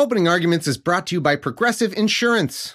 Opening Arguments is brought to you by Progressive Insurance.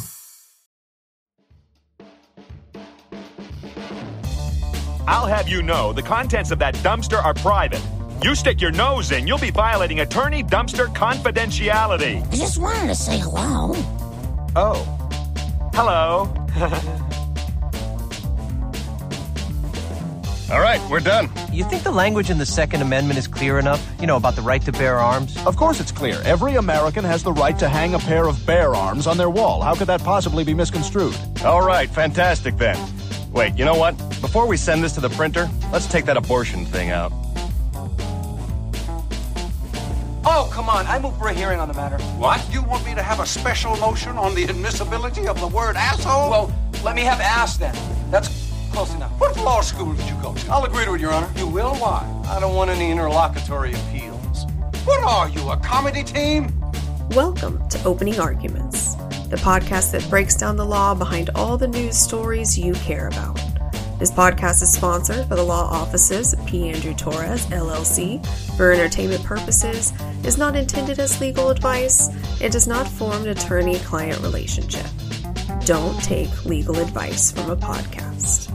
I'll have you know, the contents of that dumpster are private. You stick your nose in, you'll be violating attorney dumpster confidentiality. I just wanted to say hello. Oh. Hello. All right, we're done. You think the language in the Second Amendment is clear enough? You know, about the right to bear arms? Of course it's clear. Every American has the right to hang a pair of bear arms on their wall. How could that possibly be misconstrued? All right, fantastic then. Wait, you know what? Before we send this to the printer, let's take that abortion thing out. Oh, come on. I move for a hearing on the matter. What? You want me to have a special motion on the admissibility of the word asshole? Well, let me have ass then. That's close enough. What law school did you go to? I'll agree to it, Your Honor. You will? Why? I don't want any interlocutory appeals. What are you, a comedy team? Welcome to Opening Arguments, the podcast that breaks down the law behind all the news stories you care about. This podcast is sponsored by the law offices of P. Andrew Torres, LLC, for entertainment purposes, is not intended as legal advice, and does not form an attorney-client relationship. Don't take legal advice from a podcast.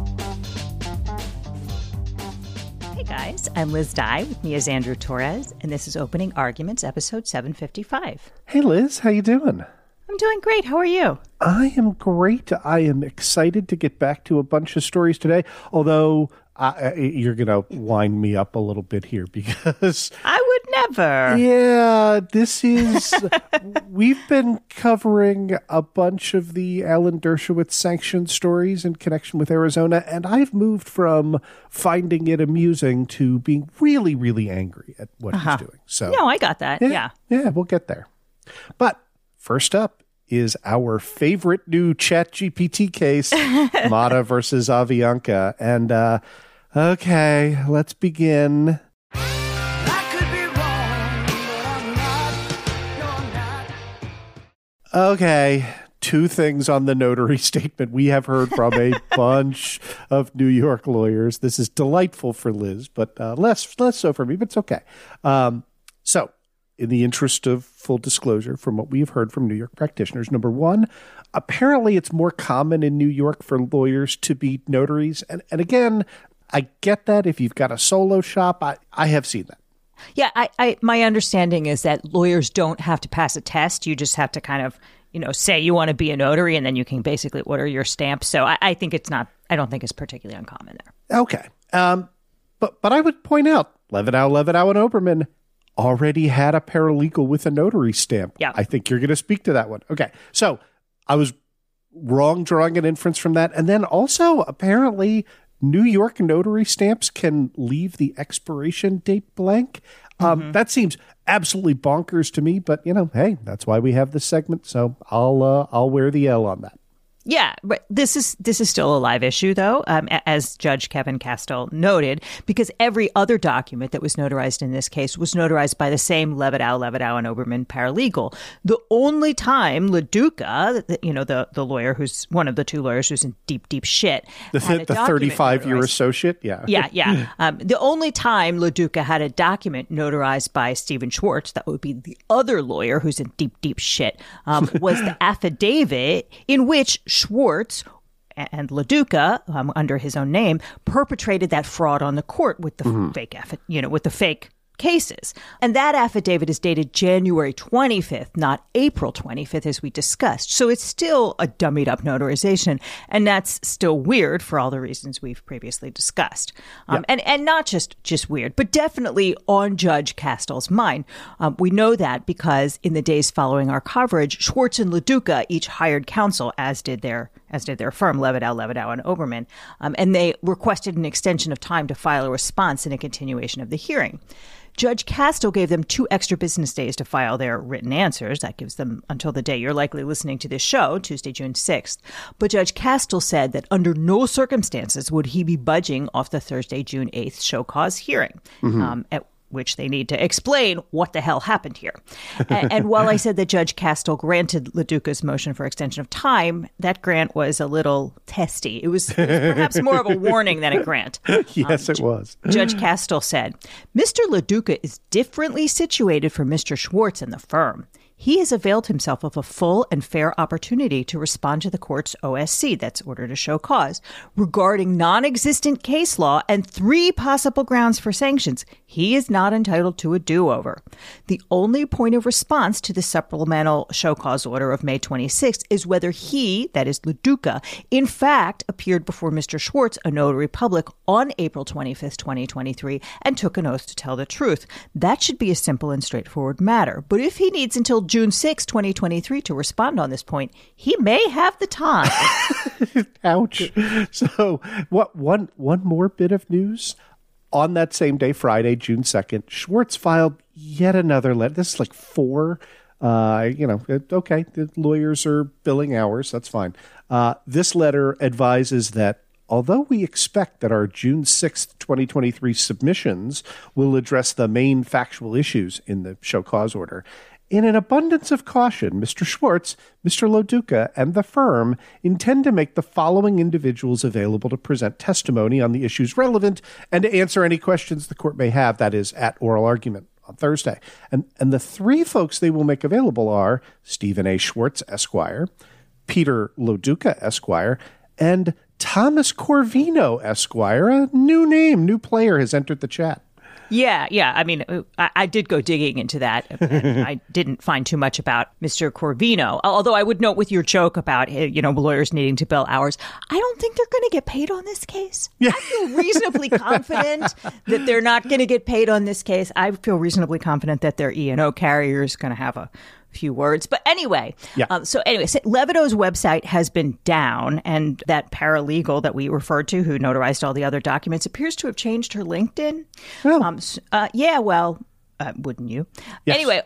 Hey guys, I'm Liz Dye. With me is Andrew Torres, and this is Opening Arguments, episode 755. Hey Liz, how you doing? I'm doing great. How are you? I am great. I am excited to get back to a bunch of stories today, although you're going to wind me up a little bit here because... I would never. Yeah, this is... We've been covering a bunch of the Alan Dershowitz sanction stories in connection with Arizona, and I've moved from finding it amusing to being really, really angry at what he's doing. So, no, I got that. Yeah. Yeah, we'll get there. But... first up is our favorite new ChatGPT case, Mata versus Avianca. And, okay, let's begin. I could be wrong, but I'm not. You're not. Okay, two things on the notary statement we have heard from a bunch of New York lawyers. This is delightful for Liz, but less so for me, but it's okay. So, in the interest of full disclosure from what we've heard from New York practitioners, number one, apparently it's more common in New York for lawyers to be notaries. And again, I get that if you've got a solo shop, I have seen that. Yeah, I my understanding is that lawyers don't have to pass a test. You just have to kind of, you know, say you want to be a notary and then you can basically order your stamp. So I think it's not, I don't think it's particularly uncommon there. Okay. But I would point out, Levidow, and Oberman already had a paralegal with a notary stamp. Yeah. I think you're going to speak to that one. Okay. So I was wrong drawing an inference from that. And then also apparently New York notary stamps can leave the expiration date blank. That seems absolutely bonkers to me, but you know, hey, that's why we have this segment. So I'll wear the L on that. Yeah, but this is still a live issue, though, as Judge Kevin Castell noted, because every other document that was notarized in this case was notarized by the same Levidow, and Oberman paralegal. The only time Loduca, you know, the lawyer who's one of the two lawyers who's in deep, deep shit. The 35-year associate, yeah. Yeah. The only time Loduca had a document notarized by Stephen Schwartz, that would be the other lawyer who's in deep, deep shit, was the affidavit in which Schwartz and Loduca, under his own name, perpetrated that fraud on the court with the fake cases. And that affidavit is dated January 25th, not April 25th, as we discussed. So it's still a dummied up notarization. And that's still weird for all the reasons we've previously discussed. And not just weird, but definitely on Judge Kastel's mind. We know that because in the days following our coverage, Schwartz and Loduca each hired counsel, as did their firm, Levidow, and Oberman. And they requested an extension of time to file a response and a continuation of the hearing. Judge Kastel gave them 2 extra business days to file their written answers. That gives them until the day you're likely listening to this show, Tuesday, June 6th. But Judge Kastel said that under no circumstances would he be budging off the Thursday, June 8th show cause hearing, at which they need to explain what the hell happened here. And while I said that Judge Kastel granted Loduca's motion for extension of time, that grant was a little testy. It was perhaps more of a warning than a grant. Yes, it was. Judge Kastel said, Mr. Loduca is differently situated from Mr. Schwartz and the firm. He has availed himself of a full and fair opportunity to respond to the court's OSC, that's order to show cause, regarding non-existent case law and 3 possible grounds for sanctions. He is not entitled to a do-over. The only point of response to the supplemental show cause order of May 26th is whether he, that is Loduca, in fact appeared before Mr. Schwartz, a notary public, on April 25th, 2023, and took an oath to tell the truth. That should be a simple and straightforward matter. But if he needs until June 6, 2023 to respond on this point, he may have the time. Ouch. So what? One more bit of news. On that same day, Friday, June 2nd, Schwartz filed yet another letter. This is like 4. Okay, the lawyers are billing hours. That's fine. This letter advises that although we expect that our June 6th, 2023 submissions will address the main factual issues in the show cause order, in an abundance of caution, Mr. Schwartz, Mr. Loduca, and the firm intend to make the following individuals available to present testimony on the issues relevant and to answer any questions the court may have, that is, at oral argument on Thursday. And the 3 folks they will make available are Stephen A. Schwartz, Esquire, Peter Loduca, Esquire, and Thomas Corvino, Esquire. A new name, new player has entered the chat. Yeah. I mean, I did go digging into that. I didn't find too much about Mr. Corvino, although I would note with your joke about, lawyers needing to bill hours, I don't think they're going to get paid on this case. Yeah. I feel reasonably confident that they're not going to get paid on this case. I feel reasonably confident that their E&O carrier is going to have a few words. But anyway, so Levidow's website has been down, and that paralegal that we referred to who notarized all the other documents appears to have changed her LinkedIn. Oh. Wouldn't you? Yes. Anyway,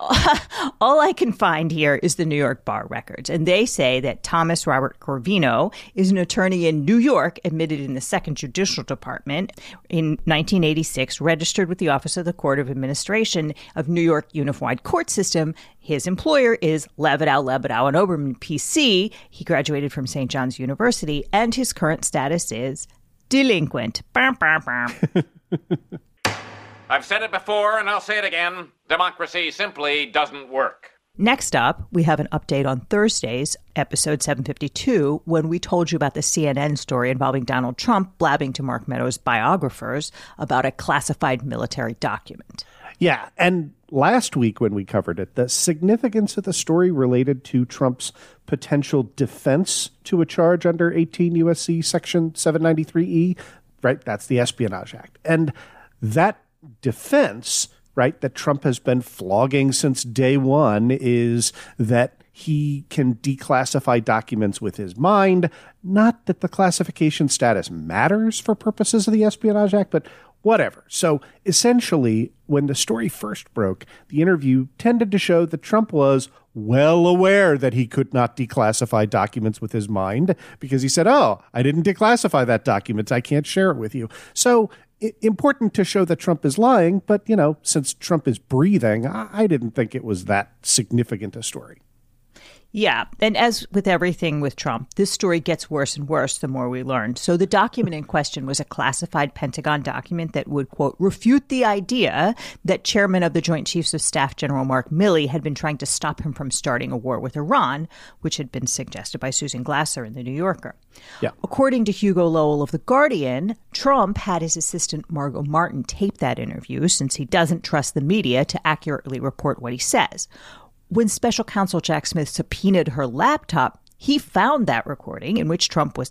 all I can find here is the New York bar records. And they say that Thomas Robert Corvino is an attorney in New York, admitted in the Second Judicial Department in 1986, registered with the Office of the Court of Administration of New York Unified Court System. His employer is Levidow, and Oberman, PC. He graduated from St. John's University, and his current status is delinquent. I've said it before, and I'll say it again. Democracy simply doesn't work. Next up, we have an update on Thursday's episode 752, when we told you about the CNN story involving Donald Trump blabbing to Mark Meadows' biographers about a classified military document. Yeah, and last week when we covered it, the significance of the story related to Trump's potential defense to a charge under 18 U.S.C. Section 793E, right? That's the Espionage Act. And that defense, right, that Trump has been flogging since day one is that he can declassify documents with his mind, not that the classification status matters for purposes of the Espionage Act, but whatever. So essentially, when the story first broke, the interview tended to show that Trump was well aware that he could not declassify documents with his mind because he said, oh, I didn't declassify that document. I can't share it with you. So important to show that Trump is lying, but, since Trump is breathing, I didn't think it was that significant a story. Yeah. And as with everything with Trump, this story gets worse and worse the more we learn. So the document in question was a classified Pentagon document that would, quote, refute the idea that Chairman of the Joint Chiefs of Staff General Mark Milley had been trying to stop him from starting a war with Iran, which had been suggested by Susan Glasser in The New Yorker. Yeah. According to Hugo Lowell of The Guardian, Trump had his assistant Margot Martin tape that interview since he doesn't trust the media to accurately report what he says. When special counsel Jack Smith subpoenaed her laptop, he found that recording in which Trump was,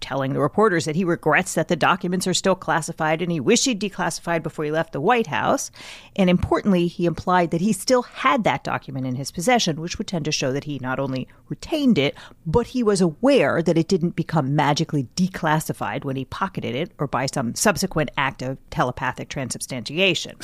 telling the reporters that he regrets that the documents are still classified and he wished he'd declassified before he left the White House. And importantly, he implied that he still had that document in his possession, which would tend to show that he not only retained it, but he was aware that it didn't become magically declassified when he pocketed it or by some subsequent act of telepathic transubstantiation.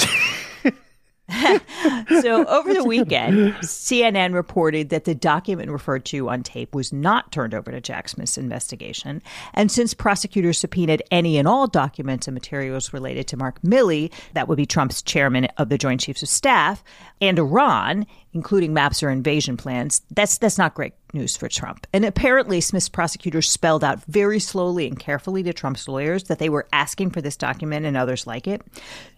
So over the weekend, CNN reported that the document referred to on tape was not turned over to Jack Smith's investigation. And since prosecutors subpoenaed any and all documents and materials related to Mark Milley, that would be Trump's chairman of the Joint Chiefs of Staff, and Iran, including maps or invasion plans, that's not great news for Trump. And apparently Smith's prosecutors spelled out very slowly and carefully to Trump's lawyers that they were asking for this document and others like it.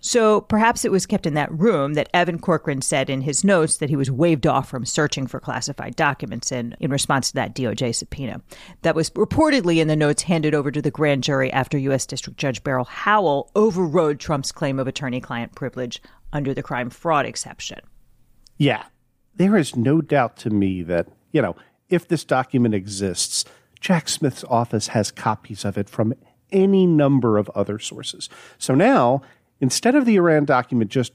So perhaps it was kept in that room that Evan Corcoran said in his notes that he was waived off from searching for classified documents in response to that DOJ subpoena. That was reportedly in the notes handed over to the grand jury after U.S. District Judge Beryl Howell overrode Trump's claim of attorney-client privilege under the crime fraud exception. Yeah. There is no doubt to me that, if this document exists, Jack Smith's office has copies of it from any number of other sources. So now, instead of the Iran document just,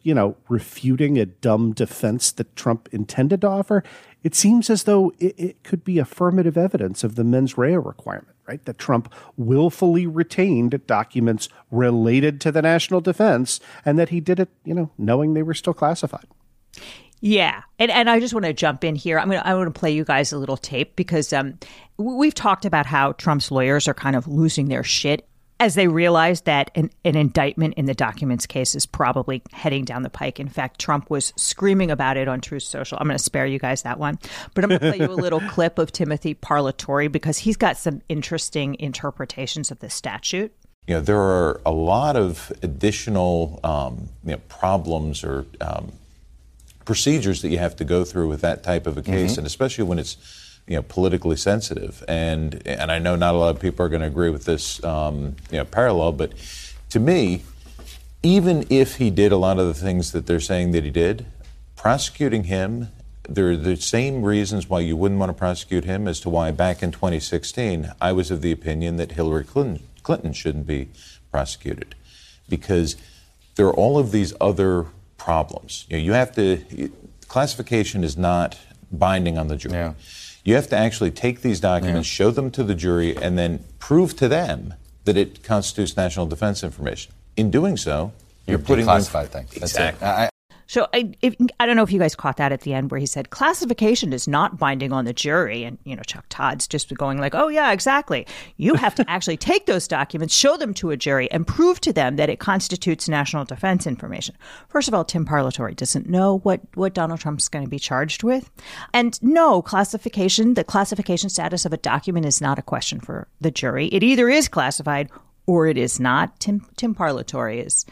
refuting a dumb defense that Trump intended to offer, it seems as though it could be affirmative evidence of the mens rea requirement, right? That Trump willfully retained documents related to the national defense and that he did it, knowing they were still classified. Yeah. And I just want to jump in here. I want to play you guys a little tape because we've talked about how Trump's lawyers are kind of losing their shit as they realize that an indictment in the documents case is probably heading down the pike. In fact, Trump was screaming about it on Truth Social. I'm going to spare you guys that one. But I'm going to play you a little clip of Timothy Parlatore because he's got some interesting interpretations of the statute. There are a lot of additional problems or procedures that you have to go through with that type of a case, and especially when it's, politically sensitive. And I know not a lot of people are going to agree with this, parallel, but to me, even if he did a lot of the things that they're saying that he did, prosecuting him, there are the same reasons why you wouldn't want to prosecute him as to why back in 2016, I was of the opinion that Hillary Clinton shouldn't be prosecuted, because there are all of these other problems. You have to, classification is not binding on the jury. Yeah. You have to actually take these documents, show them to the jury, and then prove to them that it constitutes national defense information. In doing so, you're putting classified things. Exactly. So I don't know if you guys caught that at the end where he said classification is not binding on the jury. And, Chuck Todd's just going like, oh, yeah, exactly. You have to actually take those documents, show them to a jury and prove to them that it constitutes national defense information. First of all, Tim Parlatore doesn't know what Donald Trump's going to be charged with. And no, the classification status of a document is not a question for the jury. It either is classified or it is not. Tim Parlatore is...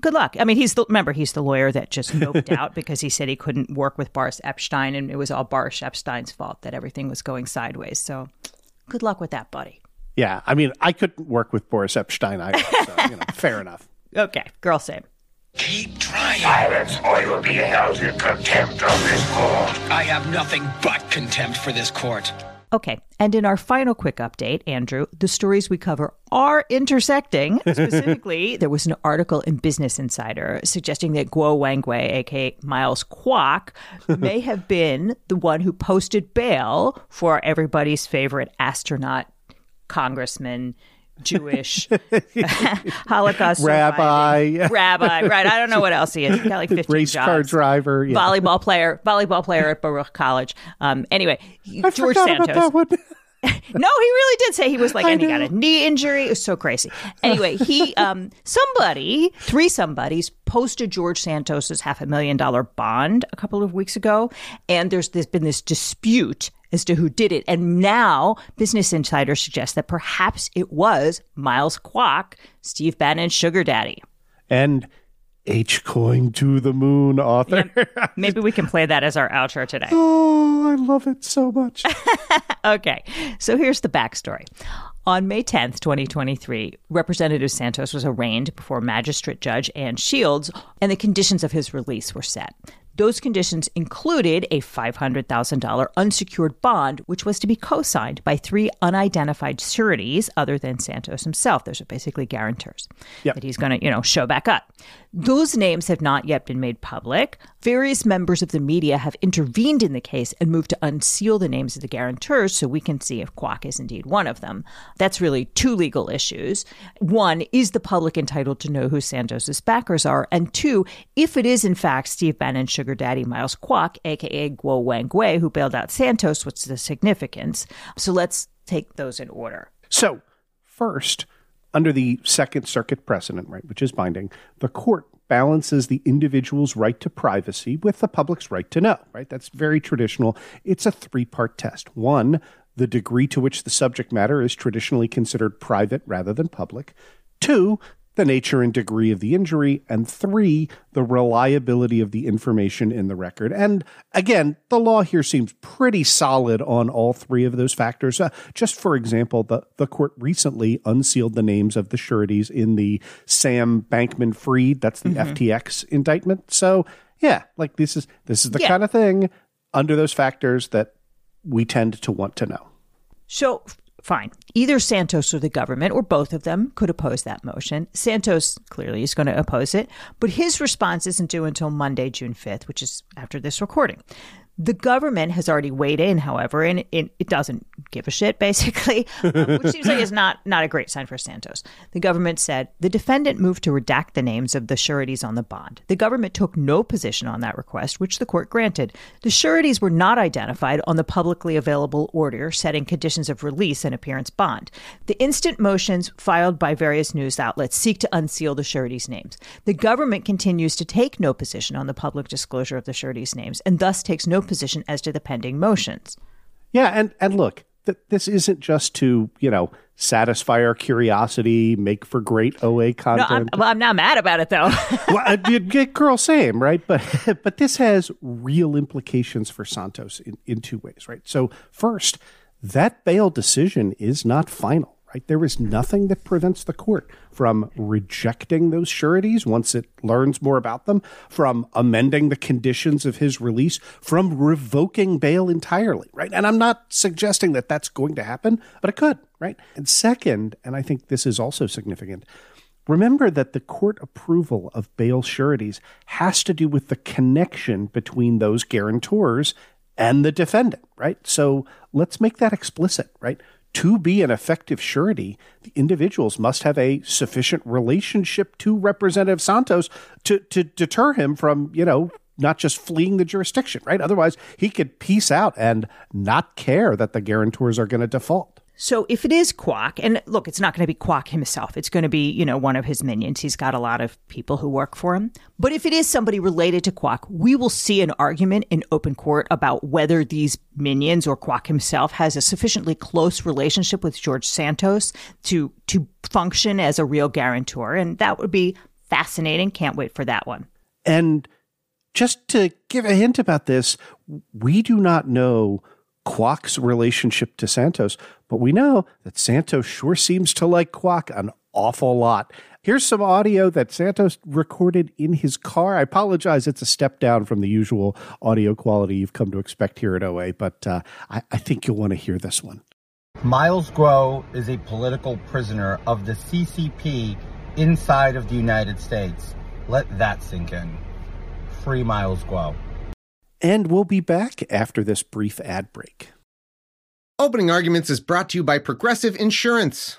Good luck. He's the lawyer that just noped out because he said he couldn't work with Boris Epshteyn, and it was all Boris Epstein's fault that everything was going sideways. So good luck with that, buddy. Yeah. I couldn't work with Boris Epshteyn either, so, fair enough. Okay. Girl, same. Keep trying. Silence, or you'll be held in contempt of this court. I have nothing but contempt for this court. Okay. And in our final quick update, Andrew, the stories we cover are intersecting. Specifically, there was an article in Business Insider suggesting that Guo Wengui, a.k.a. Miles Kwok, may have been the one who posted bail for everybody's favorite astronaut, congressman, Jewish, Holocaust rabbi, right? I don't know what else he is. He's got like 15 race jobs. Car driver, yeah. volleyball player at Baruch College. Anyway, George Santos. About that one. No, he really did say he was like, and he got a knee injury. It was so crazy. Anyway, he, somebody posted George Santos's $500,000 bond a couple of weeks ago. And there's been this dispute as to who did it. And now Business Insider suggests that perhaps it was Miles Kwok, Steve Bannon's sugar daddy. And H Coin to the Moon author. Yeah, maybe we can play that as our outro today. Oh, I love it so much. Okay, so here's the backstory. On May 10th, 2023, Representative Santos was arraigned before Magistrate Judge Ann Shields, and the conditions of his release were set. Those conditions included a $500,000 unsecured bond, which was to be co-signed by three unidentified sureties other than Santos himself. Those are basically guarantors that he's going to, show back up. Those names have not yet been made public. Various members of the media have intervened in the case and moved to unseal the names of the guarantors so we can see if Kwok is indeed one of them. That's really two legal issues. One, is the public entitled to know who Santos's backers are? And two, if it is in fact Steve Bannon's sugar daddy Miles Kwok, a.k.a. Guo Wengui, who bailed out Santos, what's the significance? So let's take those in order. So first, under the Second Circuit precedent, right, which is binding, the court balances the individual's right to privacy with the public's right to know, right? That's very traditional. It's a three-part test. One, the degree to which the subject matter is traditionally considered private rather than public. Two, the nature and degree of the injury, and three, the reliability of the information in the record. And again, the law here seems pretty solid on all three of those factors. Just for example, the court recently unsealed the names of the sureties in the Sam Bankman-Fried, that's the FTX indictment. So yeah, like this is the kind of thing under those factors that we tend to want to know. So fine. Either Santos or the government or both of them could oppose that motion. Santos clearly is going to oppose it, but his response isn't due until Monday, June 5th, which is after this recording. The government has already weighed in, however, and it doesn't give a shit, basically, which seems like it's not a great sign for Santos. The government said the defendant moved to redact the names of the sureties on the bond. The government took no position on that request, which the court granted. The sureties were not identified on the publicly available order setting conditions of release and appearance bond. The instant motions filed by various news outlets seek to unseal the sureties' names. The government continues to take no position on the public disclosure of the sureties' names and thus takes no position as to the pending motions. Yeah, and look, this isn't just to, satisfy our curiosity, make for great OA content. No, I'm not mad about it, though. Well, girl, same, right? But this has real implications for Santos in two ways, right? So first, that bail decision is not final. Right? There is nothing that prevents the court from rejecting those sureties once it learns more about them, from amending the conditions of his release, from revoking bail entirely, right? And I'm not suggesting that that's going to happen, but it could, right? And second, and I think this is also significant, remember that the court approval of bail sureties has to do with the connection between those guarantors and the defendant, right? So let's make that explicit, right? To be an effective surety, the individuals must have a sufficient relationship to Representative Santos to deter him from, not just fleeing the jurisdiction, right? Otherwise, he could peace out and not care that the guarantors are going to default. So if it is Kwok, and look, it's not going to be Kwok himself. It's going to be, one of his minions. He's got a lot of people who work for him. But if it is somebody related to Kwok, we will see an argument in open court about whether these minions or Kwok himself has a sufficiently close relationship with George Santos to function as a real guarantor. And that would be fascinating. Can't wait for that one. And just to give a hint about this, we do not know Kwok's relationship to Santos, but we know that Santos sure seems to like Kwok an awful lot. Here's some audio that Santos recorded in his car. I apologize. It's a step down from the usual audio quality you've come to expect here at OA, but I think you'll want to hear this one. Miles Guo is a political prisoner of the CCP inside of the United States. Let that sink in. Free Miles Guo. And we'll be back after this brief ad break. Opening Arguments is brought to you by Progressive Insurance.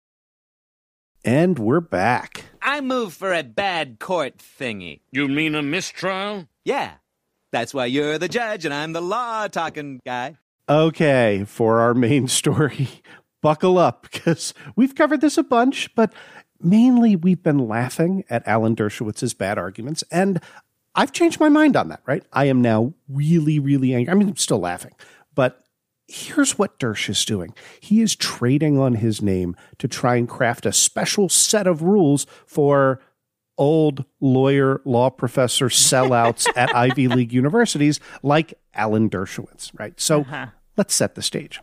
And we're back. I move for a bad court thingy. You mean a mistrial? Yeah. That's why you're the judge and I'm the law-talking guy. Okay, for our main story, buckle up, because we've covered this a bunch, but mainly we've been laughing at Alan Dershowitz's bad arguments, and I've changed my mind on that, right? I am now really, really angry. I mean, I'm still laughing, but here's what Dersh is doing. He is trading on his name to try and craft a special set of rules for old lawyer, law professor sellouts at Ivy League universities like Alan Dershowitz, right? So let's set the stage.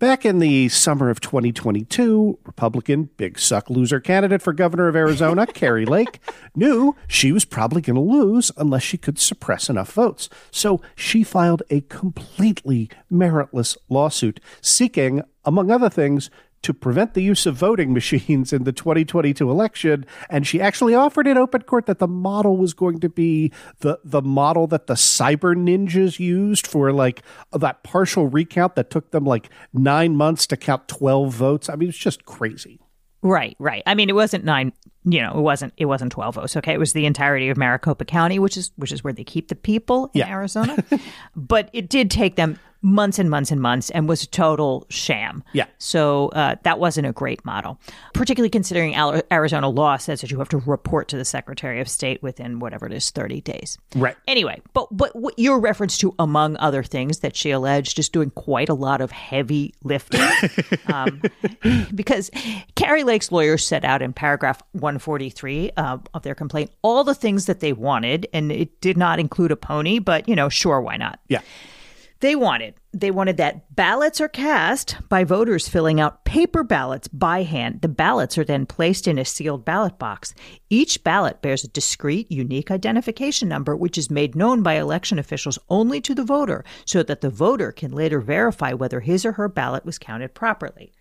Back in the summer of 2022, Republican big suck loser candidate for governor of Arizona, Kari Lake, knew she was probably going to lose unless she could suppress enough votes. So she filed a completely meritless lawsuit seeking, among other things, to prevent the use of voting machines in the 2022 election. And she actually offered in open court that the model was going to be the model that the cyber ninjas used for like that partial recount that took them like 9 months to count 12 votes. I mean, it's just crazy. Right, right. I mean, it wasn't it wasn't 12 votes. Okay. It was the entirety of Maricopa County, which is where they keep the people in Arizona. But it did take them months and months and months and was a total sham. Yeah. So that wasn't a great model, particularly considering Arizona law says that you have to report to the Secretary of State within whatever it is, 30 days. Right. Anyway, but what your reference to, among other things that she alleged, is doing quite a lot of heavy lifting because Kari Lake's lawyers set out in paragraph 143 of their complaint all the things that they wanted, and it did not include a pony, but, you know, sure, why not? Yeah. They wanted that ballots are cast by voters filling out paper ballots by hand. The ballots are then placed in a sealed ballot box. Each ballot bears a discrete, unique identification number, which is made known by election officials only to the voter, so that the voter can later verify whether his or her ballot was counted properly.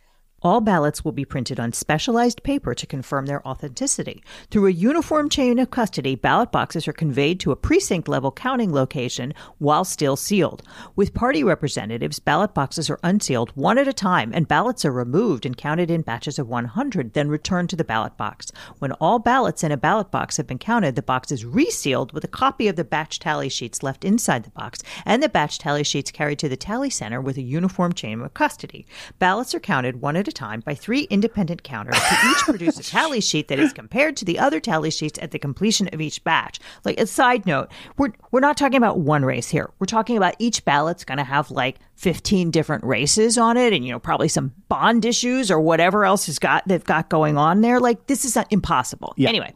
All ballots will be printed on specialized paper to confirm their authenticity. Through a uniform chain of custody, ballot boxes are conveyed to a precinct-level counting location while still sealed. With party representatives, ballot boxes are unsealed one at a time, and ballots are removed and counted in batches of 100, then returned to the ballot box. When all ballots in a ballot box have been counted, the box is resealed with a copy of the batch tally sheets left inside the box, and the batch tally sheets carried to the tally center with a uniform chain of custody. Ballots are counted one at a time by three independent counters who each produce a tally sheet that is compared to the other tally sheets at the completion of each batch. Like, a side note, we're not talking about one race here. We're talking about each ballot's going to have like 15 different races on it and, you know, probably some bond issues or whatever else they've got going on there. Like, this is impossible. Yeah. Anyway.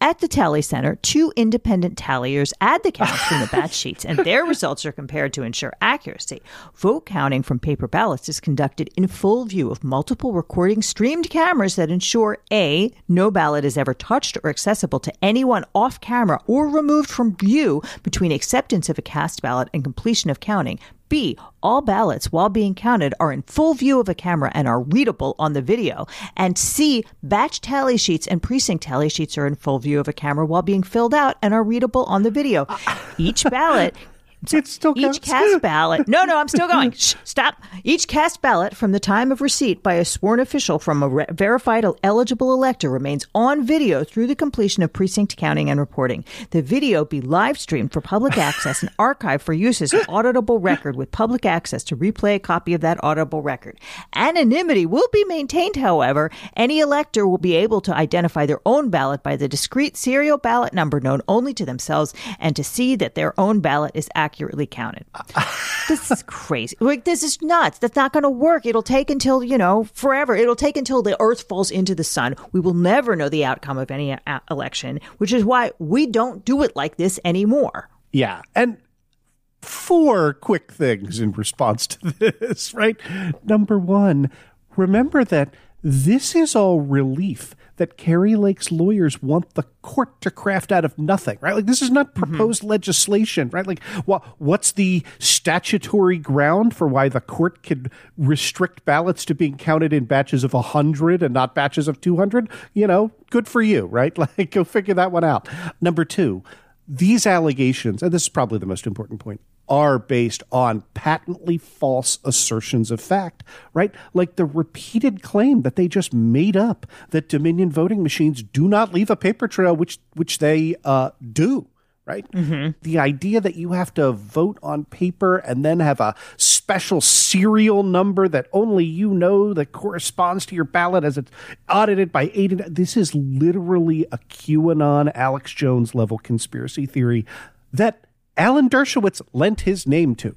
At the tally center, two independent talliers add the counts from the batch sheets, and their results are compared to ensure accuracy. Vote counting from paper ballots is conducted in full view of multiple recording streamed cameras that ensure, A, no ballot is ever touched or accessible to anyone off camera or removed from view between acceptance of a cast ballot and completion of counting. B, all ballots, while being counted, are in full view of a camera and are readable on the video. And C, batch tally sheets and precinct tally sheets are in full view of a camera while being filled out and are readable on the video. Each ballot... Each cast ballot. No, I'm still going. Shh, stop. Each cast ballot from the time of receipt by a sworn official from a verified eligible elector remains on video through the completion of precinct counting and reporting. The video be live streamed for public access and archived for use as an auditable record with public access to replay a copy of that auditable record. Anonymity will be maintained, however. Any elector will be able to identify their own ballot by the discrete serial ballot number known only to themselves and to see that their own ballot is accurately counted. This is crazy. Like, this is nuts. That's not going to work. It'll take until, you know, forever. It'll take until the earth falls into the sun. We will never know the outcome of any election, which is why we don't do it like this anymore. Yeah. And four quick things in response to this, right? Number one, remember that This is all relief that Kari Lake's lawyers want the court to craft out of nothing, right? Like, this is not proposed legislation, right? Like, what's the statutory ground for why the court can restrict ballots to being counted in batches of 100 and not batches of 200? You know, good for you, right? Like, go figure that one out. Number two, these allegations, and this is probably the most important point, are based on patently false assertions of fact, right? Like the repeated claim that they just made up that Dominion voting machines do not leave a paper trail, which they do, right? Mm-hmm. The idea that you have to vote on paper and then have a special serial number that only you know that corresponds to your ballot as it's audited by eight. This is literally a QAnon, Alex Jones level conspiracy theory that Alan Dershowitz lent his name to.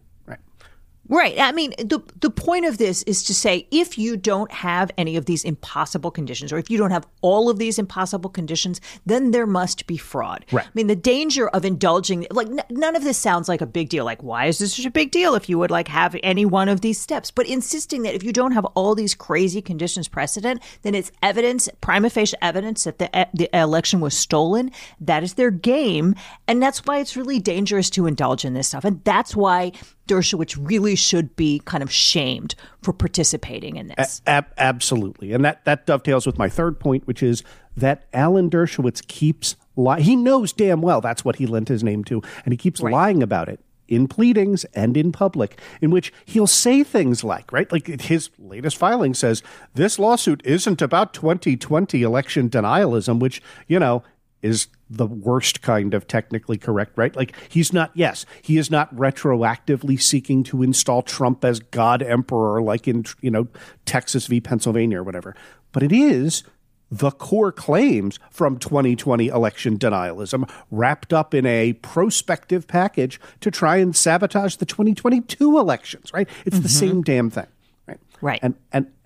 Right. I mean, the point of this is to say, if you don't have any of these impossible conditions, or if you don't have all of these impossible conditions, then there must be fraud. Right. I mean, the danger of indulging, like, none of this sounds like a big deal. Like, why is this such a big deal if you would like have any one of these steps? But insisting that if you don't have all these crazy conditions precedent, then it's evidence, prima facie evidence that the election was stolen. That is their game. And that's why it's really dangerous to indulge in this stuff. And that's why Dershowitz really should be kind of shamed for participating in this. Absolutely. And that dovetails with my third point, which is that Alan Dershowitz keeps lying. He knows damn well that's what he lent his name to, and he keeps lying about it in pleadings and in public, in which he'll say things like, right, like his latest filing says, this lawsuit isn't about 2020 election denialism, which, you know, is the worst kind of technically correct, right? Like, he is not retroactively seeking to install Trump as God Emperor, like in, you know, Texas v. Pennsylvania or whatever. But it is the core claims from 2020 election denialism wrapped up in a prospective package to try and sabotage the 2022 elections, right? It's the same damn thing, right? Right. And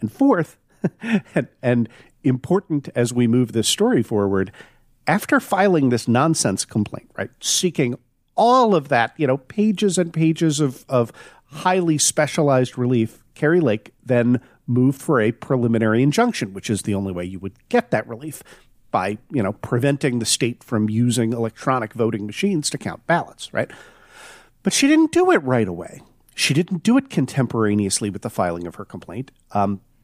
fourth, and important as we move this story forward, after filing this nonsense complaint, right, seeking all of that, you know, pages and pages of highly specialized relief, Kari Lake then moved for a preliminary injunction, which is the only way you would get that relief, by, you know, preventing the state from using electronic voting machines to count ballots, right? But she didn't do it right away. She didn't do it contemporaneously with the filing of her complaint.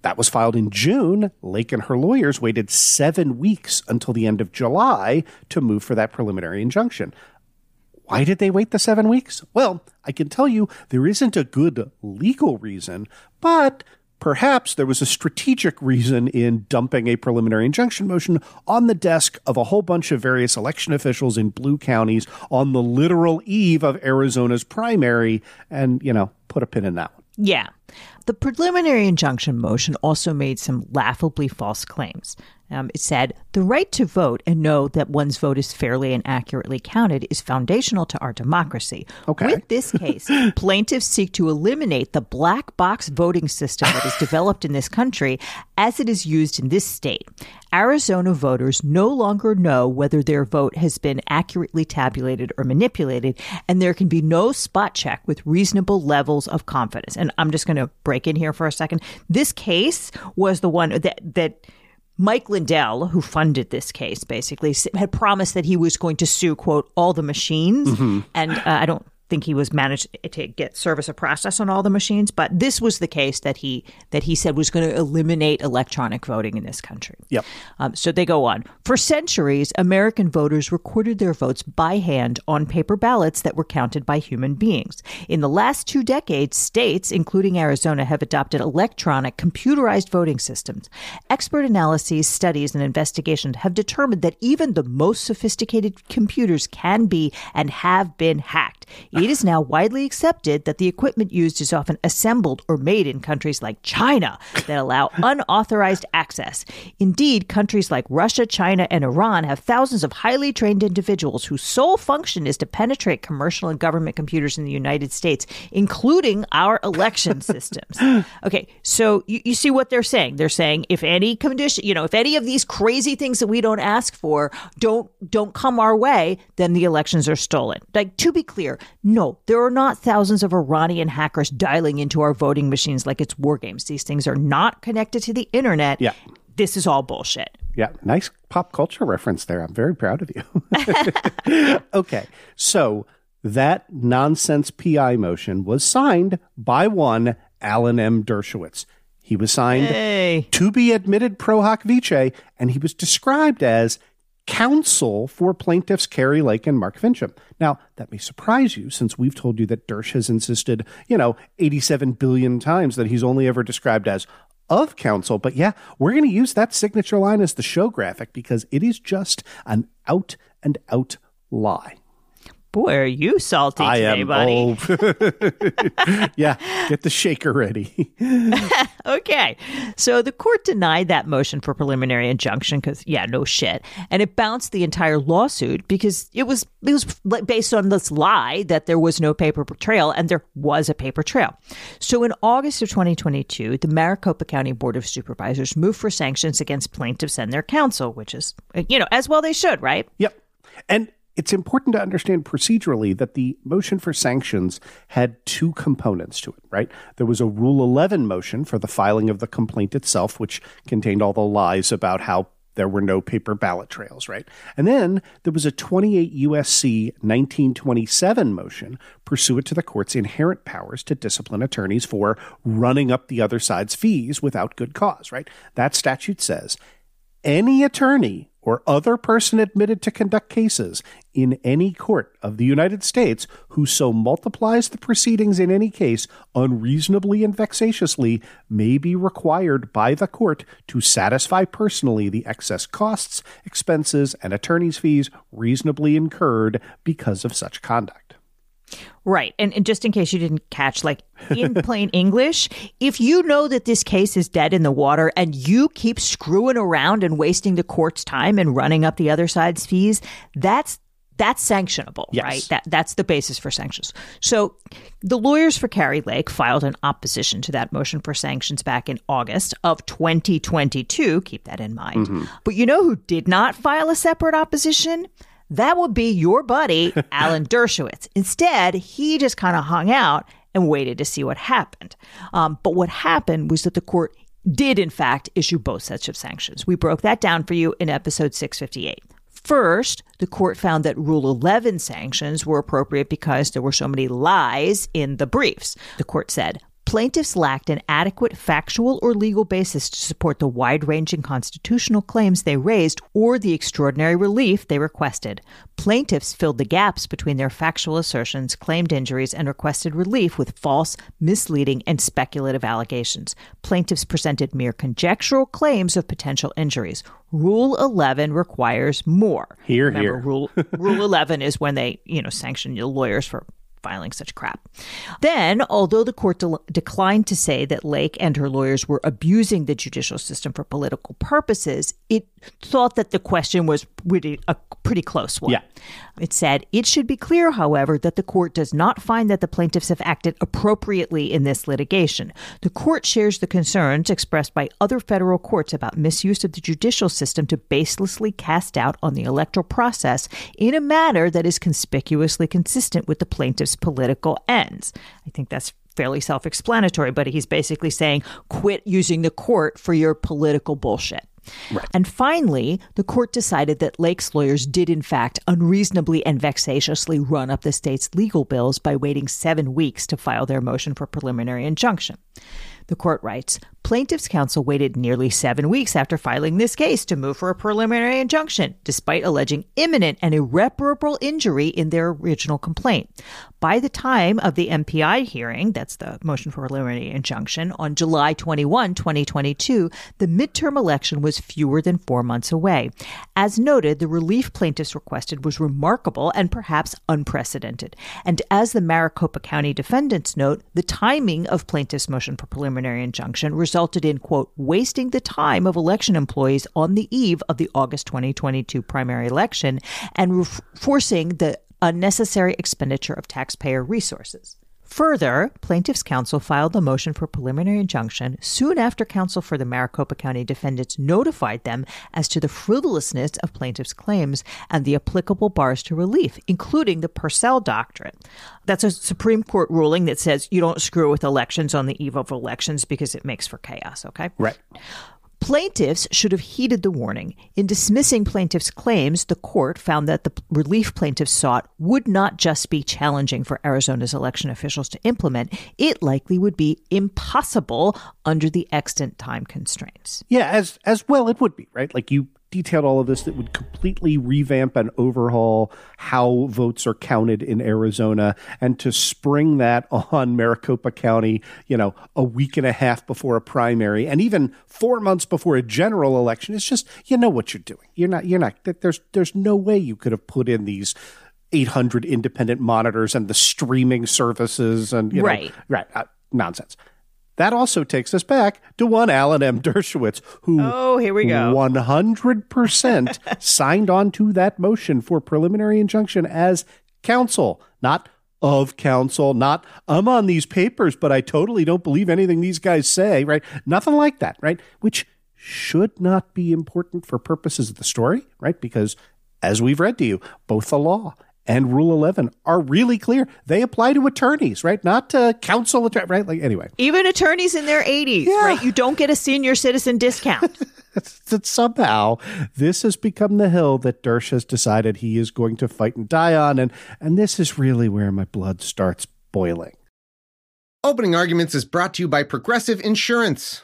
That was filed in June. Lake and her lawyers waited 7 weeks until the end of July to move for that preliminary injunction. Why did they wait the 7 weeks? Well, I can tell you there isn't a good legal reason, but perhaps there was a strategic reason in dumping a preliminary injunction motion on the desk of a whole bunch of various election officials in blue counties on the literal eve of Arizona's primary and, you know, put a pin in that one. Yeah. The preliminary injunction motion also made some laughably false claims. It said, the right to vote and know that one's vote is fairly and accurately counted is foundational to our democracy. Okay. With this case, plaintiffs seek to eliminate the black box voting system that is developed in this country as it is used in this state. Arizona voters no longer know whether their vote has been accurately tabulated or manipulated, and there can be no spot check with reasonable levels of confidence. And I'm just going to break in here for a second. This case was the one that Mike Lindell, who funded this case, basically had promised that he was going to sue, quote, all the machines. Mm-hmm. And I don't think he was managed to get service of process on all the machines. But this was the case that he said was going to eliminate electronic voting in this country. Yep. So they go on. For centuries, American voters recorded their votes by hand on paper ballots that were counted by human beings. In the last 2 decades, states, including Arizona, have adopted electronic, computerized voting systems. Expert analyses, studies, and investigations have determined that even the most sophisticated computers can be and have been hacked. It is now widely accepted that the equipment used is often assembled or made in countries like China that allow unauthorized access. Indeed, countries like Russia, China, and Iran have thousands of highly trained individuals whose sole function is to penetrate commercial and government computers in the United States, including our election systems. Okay, so you see what they're saying. They're saying if any condition, you know, if any of these crazy things that we don't ask for don't come our way, then the elections are stolen. Like, to be clear, No, there are not thousands of Iranian hackers dialing into our voting machines like it's war games. These things are not connected to the internet. Yeah. This is all bullshit. Yeah. Nice pop culture reference there. I'm very proud of you. Okay. So that nonsense PI motion was signed by one Alan M. Dershowitz. He was signed to be admitted pro hoc vice, and he was described as counsel for plaintiffs Kari Lake and Mark Finchem. Now, that may surprise you since we've told you that Dersh has insisted, 87 billion times that he's only ever described as of counsel. But yeah, we're going to use that signature line as the show graphic because it is just an out and out lie. Boy, are you salty today, buddy? Yeah, get the shaker ready. Okay. So the court denied that motion for preliminary injunction because, no shit. And it bounced the entire lawsuit because it was based on this lie that there was no paper trail, and there was a paper trail. So in August of 2022, the Maricopa County Board of Supervisors moved for sanctions against plaintiffs and their counsel, which is, as well they should, right? Yep. And it's important to understand procedurally that the motion for sanctions had two components to it, right? There was a Rule 11 motion for the filing of the complaint itself, which contained all the lies about how there were no paper ballot trails, right? And then there was a 28 U.S.C. 1927 motion pursuant to the court's inherent powers to discipline attorneys for running up the other side's fees without good cause, right? That statute says any attorney or other person admitted to conduct cases in any court of the United States who so multiplies the proceedings in any case unreasonably and vexatiously may be required by the court to satisfy personally the excess costs, expenses, and attorney's fees reasonably incurred because of such conduct. Right. And just in case you didn't catch, in plain English, if you know that this case is dead in the water and you keep screwing around and wasting the court's time and running up the other side's fees, that's sanctionable, yes. Right? That's the basis for sanctions. So the lawyers for Kari Lake filed an opposition to that motion for sanctions back in August of 2022. Keep that in mind. Mm-hmm. But you know who did not file a separate opposition? That would be your buddy, Alan Dershowitz. Instead, he just kind of hung out and waited to see what happened. But what happened was that the court did, in fact, issue both sets of sanctions. We broke that down for you in episode 658. First, the court found that Rule 11 sanctions were appropriate because there were so many lies in the briefs. The court said, plaintiffs lacked an adequate factual or legal basis to support the wide-ranging constitutional claims they raised or the extraordinary relief they requested. Plaintiffs filled the gaps between their factual assertions, claimed injuries, and requested relief with false, misleading, and speculative allegations. Plaintiffs presented mere conjectural claims of potential injuries. Rule 11 requires more. Hear, hear. Rule 11 is when they, sanction your lawyers for filing such crap. Then, although the court declined to say that Lake and her lawyers were abusing the judicial system for political purposes, it thought that the question was really a pretty close one. Yeah. It said, it should be clear, however, that the court does not find that the plaintiffs have acted appropriately in this litigation. The court shares the concerns expressed by other federal courts about misuse of the judicial system to baselessly cast doubt on the electoral process in a manner that is conspicuously consistent with the plaintiffs' political ends. I think that's fairly self-explanatory, but he's basically saying quit using the court for your political bullshit. Right. And finally, the court decided that Lake's lawyers did, in fact, unreasonably and vexatiously run up the state's legal bills by waiting 7 weeks to file their motion for preliminary injunction. The court writes, plaintiffs' counsel waited nearly 7 weeks after filing this case to move for a preliminary injunction, despite alleging imminent and irreparable injury in their original complaint. By the time of the MPI hearing, that's the motion for preliminary injunction, on July 21, 2022, the midterm election was fewer than 4 months away. As noted, the relief plaintiffs requested was remarkable and perhaps unprecedented. And as the Maricopa County defendants note, the timing of plaintiffs' motion for preliminary injunction resulted in, quote, wasting the time of election employees on the eve of the August 2022 primary election and forcing the unnecessary expenditure of taxpayer resources. Further, plaintiffs' counsel filed a motion for preliminary injunction soon after counsel for the Maricopa County defendants notified them as to the frivolousness of plaintiffs' claims and the applicable bars to relief, including the Purcell Doctrine. That's a Supreme Court ruling that says you don't screw with elections on the eve of elections because it makes for chaos, okay? Right. Plaintiffs should have heeded the warning. In dismissing plaintiffs' claims, the court found that the relief plaintiffs sought would not just be challenging for Arizona's election officials to implement. It likely would be impossible under the extant time constraints. Yeah, as well it would be, right? Like you detailed all of this that would completely revamp and overhaul how votes are counted in Arizona, and to spring that on Maricopa County, you know, a week and a half before a primary and even 4 months before a general election, it's just, you know what you're doing. You're not, there's no way you could have put in these 800 independent monitors and the streaming services and, you know, nonsense. That also takes us back to one Alan M. Dershowitz, who 100% signed on to that motion for preliminary injunction as counsel, not of counsel, not I'm on these papers, but I totally don't believe anything these guys say, right? Nothing like that, right? Which should not be important for purposes of the story, right? Because as we've read to you, both the law and Rule 11 are really clear. They apply to attorneys, right? Not to counsel attorneys, right? Like, anyway. Even attorneys in their 80s, right? You don't get a senior citizen discount. That somehow this has become the hill that Dersh has decided he is going to fight and die on. And this is really where my blood starts boiling. Opening Arguments is brought to you by Progressive Insurance.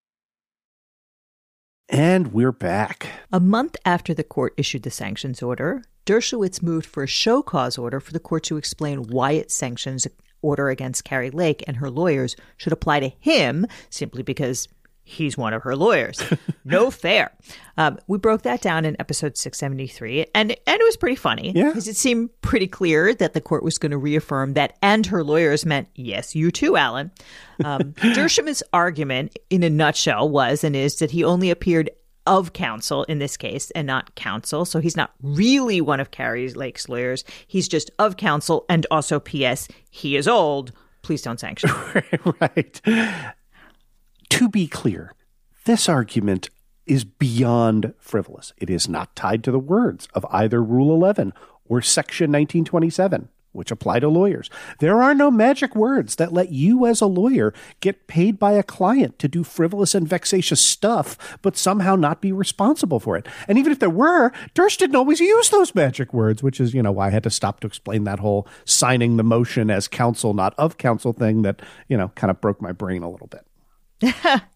And we're back. A month after the court issued the sanctions order, Dershowitz moved for a show cause order for the court to explain why its sanctions order against Kari Lake and her lawyers should apply to him simply because he's one of her lawyers. No fair. We broke that down in episode 673, and it was pretty funny because it seemed pretty clear that the court was going to reaffirm that and her lawyers meant, yes, you too, Alan. Dershowitz's argument in a nutshell was and is that he only appeared of counsel in this case and not counsel. So he's not really one of Kari Lake's lawyers. He's just of counsel and also, P.S., he is old. Please don't sanction. Right. To be clear, this argument is beyond frivolous. It is not tied to the words of either Rule 11 or Section 1927, which apply to lawyers. There are no magic words that let you as a lawyer get paid by a client to do frivolous and vexatious stuff, but somehow not be responsible for it. And even if there were, Dersh didn't always use those magic words, which is, you know, why I had to stop to explain that whole signing the motion as counsel, not of counsel thing that, you know, kind of broke my brain a little bit.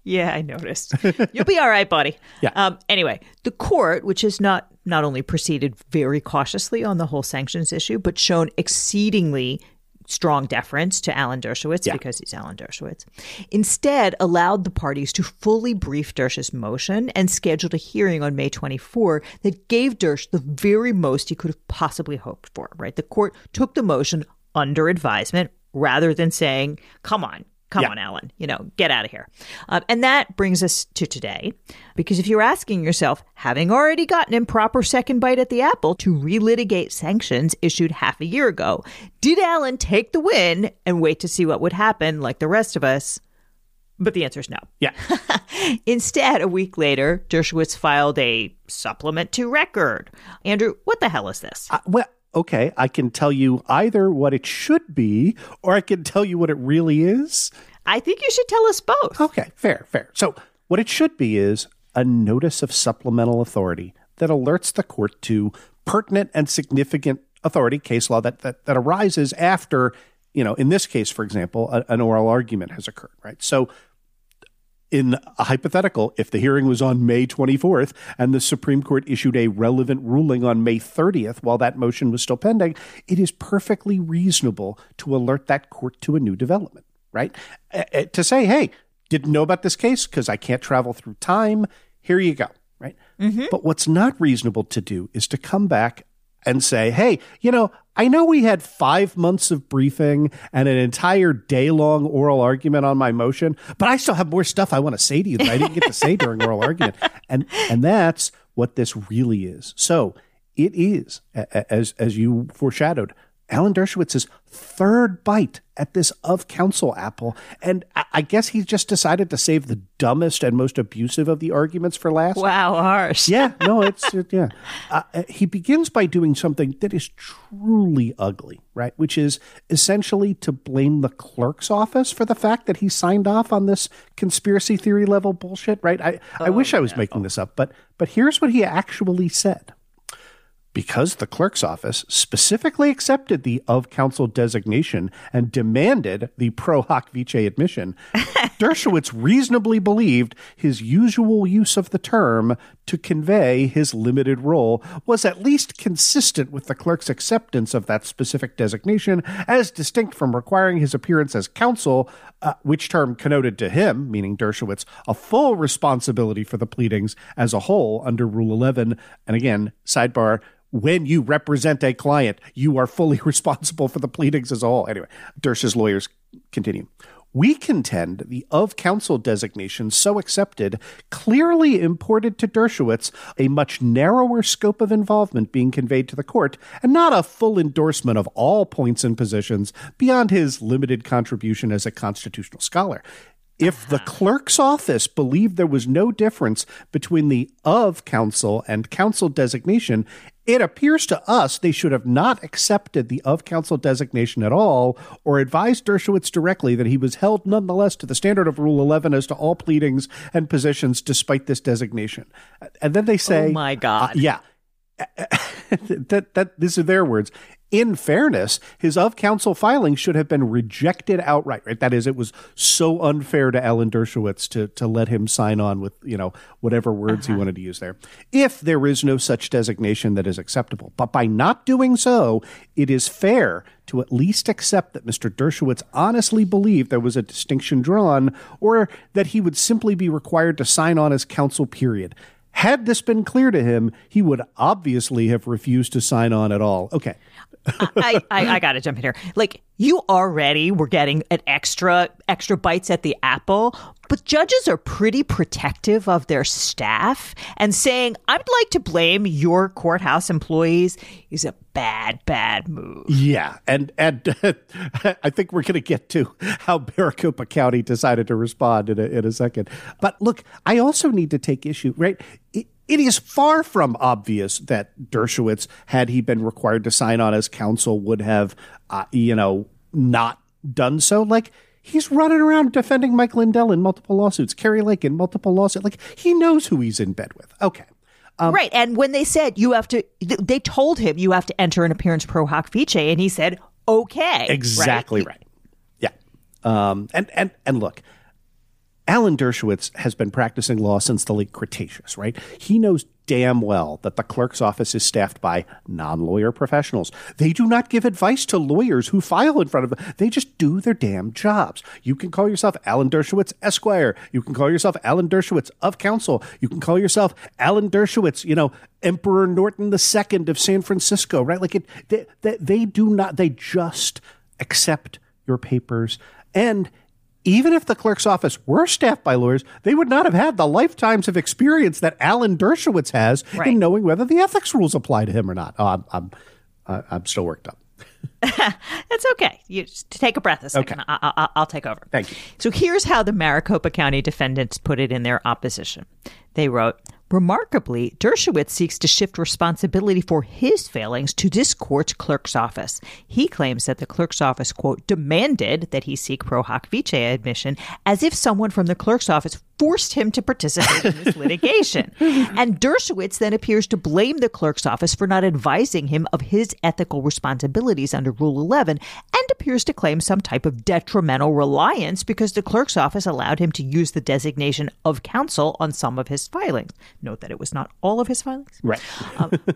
Yeah, I noticed. You'll be all right, buddy. Yeah. Anyway, the court, which has not only proceeded very cautiously on the whole sanctions issue, but shown exceedingly strong deference to Alan Dershowitz because he's Alan Dershowitz, instead allowed the parties to fully brief Dersh's motion and scheduled a hearing on May 24 that gave Dersh the very most he could have possibly hoped for, right? The court took the motion under advisement rather than saying, come on, Alan, you know, get out of here. And that brings us to today, because if you're asking yourself, having already gotten improper second bite at the apple to relitigate sanctions issued half a year ago, did Alan take the win and wait to see what would happen like the rest of us? But the answer is no. Yeah. Instead, a week later, Dershowitz filed a supplement to record. Andrew, what the hell is this? Okay, I can tell you either what it should be or I can tell you what it really is. I think you should tell us both. Okay, fair. So what it should be is a notice of supplemental authority that alerts the court to pertinent and significant authority case law that arises after, you know, in this case, for example, an oral argument has occurred, right? So in a hypothetical, if the hearing was on May 24th and the Supreme Court issued a relevant ruling on May 30th while that motion was still pending, it is perfectly reasonable to alert that court to a new development. right? To say, hey, didn't know about this case because I can't travel through time. Here you go, right? Mm-hmm. But what's not reasonable to do is to come back and say, hey, you know, I know we had 5 months of briefing and an entire day-long oral argument on my motion, but I still have more stuff I want to say to you that I didn't get to say during oral argument. And that's what this really is. So it is, as you foreshadowed, Alan Dershowitz's third bite at this of counsel apple. And I guess he's just decided to save the dumbest and most abusive of the arguments for last. Wow, harsh. Yeah, no, it's, yeah. He begins by doing something that is truly ugly, right? Which is essentially to blame the clerk's office for the fact that he signed off on this conspiracy theory level bullshit, right? I wish I was making this up, but here's what he actually said. Because the clerk's office specifically accepted the of counsel designation and demanded the pro hoc vice admission, Dershowitz reasonably believed his usual use of the term to convey his limited role was at least consistent with the clerk's acceptance of that specific designation as distinct from requiring his appearance as counsel, which term connoted to him, meaning Dershowitz, a full responsibility for the pleadings as a whole under Rule 11. And again, sidebar, when you represent a client, you are fully responsible for the pleadings as a whole. Anyway, Dersh's lawyers continue. We contend the of counsel designation so accepted clearly imported to Dershowitz a much narrower scope of involvement being conveyed to the court and not a full endorsement of all points and positions beyond his limited contribution as a constitutional scholar. If the clerk's office believed there was no difference between the of counsel and counsel designation, it appears to us they should have not accepted the of counsel designation at all or advised Dershowitz directly that he was held nonetheless to the standard of Rule 11 as to all pleadings and positions despite this designation. And then they say, oh my God. Yeah. These are their words. In fairness, his of counsel filing should have been rejected outright. Right? That is, it was so unfair to Alan Dershowitz to let him sign on with, you know, whatever words he wanted to use there, if there is no such designation that is acceptable. But by not doing so, it is fair to at least accept that Mr. Dershowitz honestly believed there was a distinction drawn or that he would simply be required to sign on as counsel, period. Had this been clear to him, he would obviously have refused to sign on at all. Okay. I got to jump in here. Like, you already were getting an extra bites at the apple, but judges are pretty protective of their staff, and saying, I'd like to blame your courthouse employees is a bad, bad move. Yeah. And I think we're going to get to how Maricopa County decided to respond in a second. But look, I also need to take issue, right? It is far from obvious that Dershowitz, had he been required to sign on as counsel, would have, not done so. Like, he's running around defending Mike Lindell in multiple lawsuits, Kari Lake in multiple lawsuits. Like, he knows who he's in bed with. Okay. Right. And when they said they told him you have to enter an appearance pro hoc vice, and he said, okay. Exactly right. Yeah. And look. Alan Dershowitz has been practicing law since the late Cretaceous, right? He knows damn well that the clerk's office is staffed by non-lawyer professionals. They do not give advice to lawyers who file in front of them. They just do their damn jobs. You can call yourself Alan Dershowitz Esquire. You can call yourself Alan Dershowitz of counsel. You can call yourself Alan Dershowitz, Emperor Norton II of San Francisco, right? Like, they just accept your papers. And even if the clerk's office were staffed by lawyers, they would not have had the lifetimes of experience that Alan Dershowitz has in knowing whether the ethics rules apply to him or not. Oh, I'm still worked up. That's okay. You just take a breath a second. Okay. I'll take over. Thank you. So here's how the Maricopa County defendants put it in their opposition. They wrote, remarkably, Dershowitz seeks to shift responsibility for his failings to this court's clerk's office. He claims that the clerk's office, quote, demanded that he seek pro hoc vice admission as if someone from the clerk's office forced him to participate in this litigation. And Dershowitz then appears to blame the clerk's office for not advising him of his ethical responsibilities under Rule 11 and appears to claim some type of detrimental reliance because the clerk's office allowed him to use the designation of counsel on some of his filings. Note that it was not all of his filings. Right.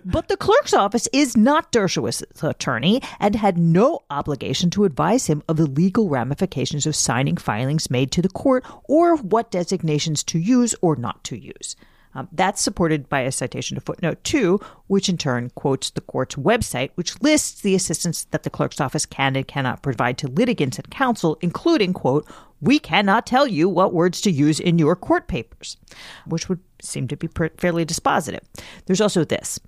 But the clerk's office is not Dershowitz's attorney and had no obligation to advise him of the legal ramifications of signing filings made to the court or what designations to use or not to use. That's supported by a citation to footnote 2, which in turn quotes the court's website, which lists the assistance that the clerk's office can and cannot provide to litigants and counsel, including, quote, "We cannot tell you what words to use in your court papers," which would seem to be fairly dispositive. There's also this.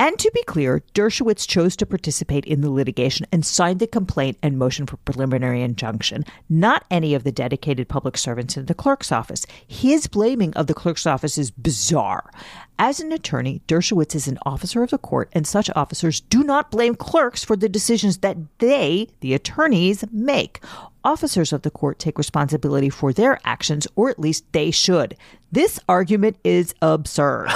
And to be clear, Dershowitz chose to participate in the litigation and signed the complaint and motion for preliminary injunction, not any of the dedicated public servants in the clerk's office. His blaming of the clerk's office is bizarre. As an attorney, Dershowitz is an officer of the court, and such officers do not blame clerks for the decisions that they, the attorneys, make. Officers of the court take responsibility for their actions, or at least they should. This argument is absurd.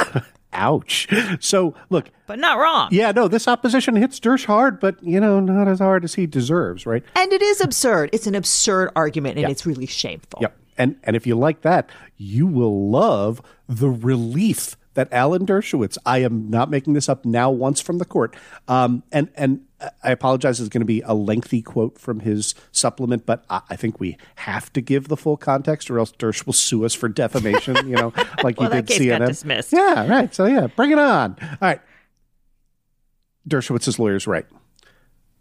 Ouch. So, look. But not wrong. Yeah, no, this opposition hits Dersh hard, but, you know, not as hard as he deserves, right? And it is absurd. It's an absurd argument, and it's really shameful. Yep. And if you like that, you will love the relief that Alan Dershowitz, I am not making this up now once from the court, and I apologize, it's going to be a lengthy quote from his supplement, but I think we have to give the full context or else Dersh will sue us for defamation, you know, like well, you did CNN. That case got dismissed. Yeah, right. So yeah, bring it on. All right. Dershowitz's lawyer's right.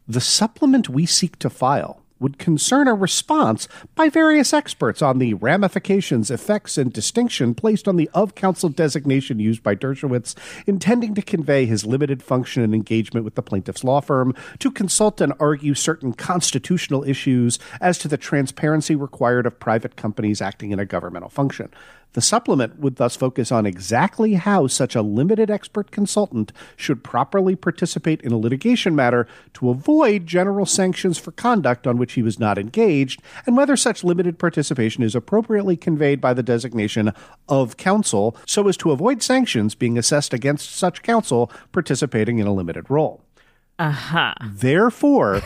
The supplement we seek to file would concern a response by various experts on the ramifications, effects, and distinction placed on the of-counsel designation used by Dershowitz, intending to convey his limited function and engagement with the plaintiff's law firm, to consult and argue certain constitutional issues as to the transparency required of private companies acting in a governmental function. The supplement would thus focus on exactly how such a limited expert consultant should properly participate in a litigation matter to avoid general sanctions for conduct on which he was not engaged, and whether such limited participation is appropriately conveyed by the designation of counsel so as to avoid sanctions being assessed against such counsel participating in a limited role. Uh-huh. Therefore,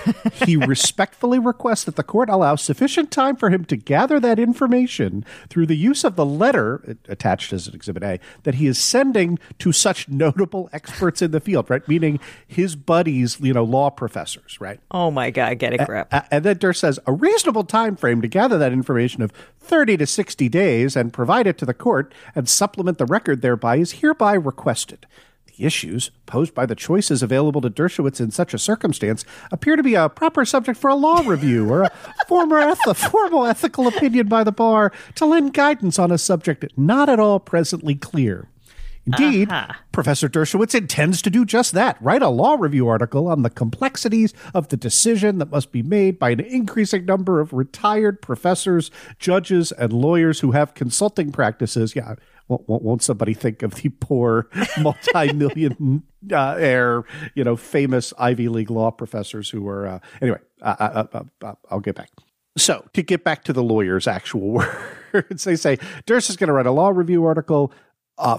he respectfully requests that the court allow sufficient time for him to gather that information through the use of the letter attached as an Exhibit A that he is sending to such notable experts in the field, right? Meaning his buddies, you know, law professors, right? Oh, my God. Get a grip. And then Dersh says a reasonable time frame to gather that information of 30 to 60 days and provide it to the court and supplement the record thereby is hereby requested. Issues posed by the choices available to Dershowitz in such a circumstance appear to be a proper subject for a law review or a formal ethical opinion by the bar to lend guidance on a subject not at all presently clear. Indeed, Professor Dershowitz intends to do just that, write a law review article on the complexities of the decision that must be made by an increasing number of retired professors, judges, and lawyers who have consulting practices. Yeah. Won't somebody think of the poor multi-million famous Ivy League law professors who are I'll get back. So to get back to the lawyer's actual words, they say Dersh is going to write a law review article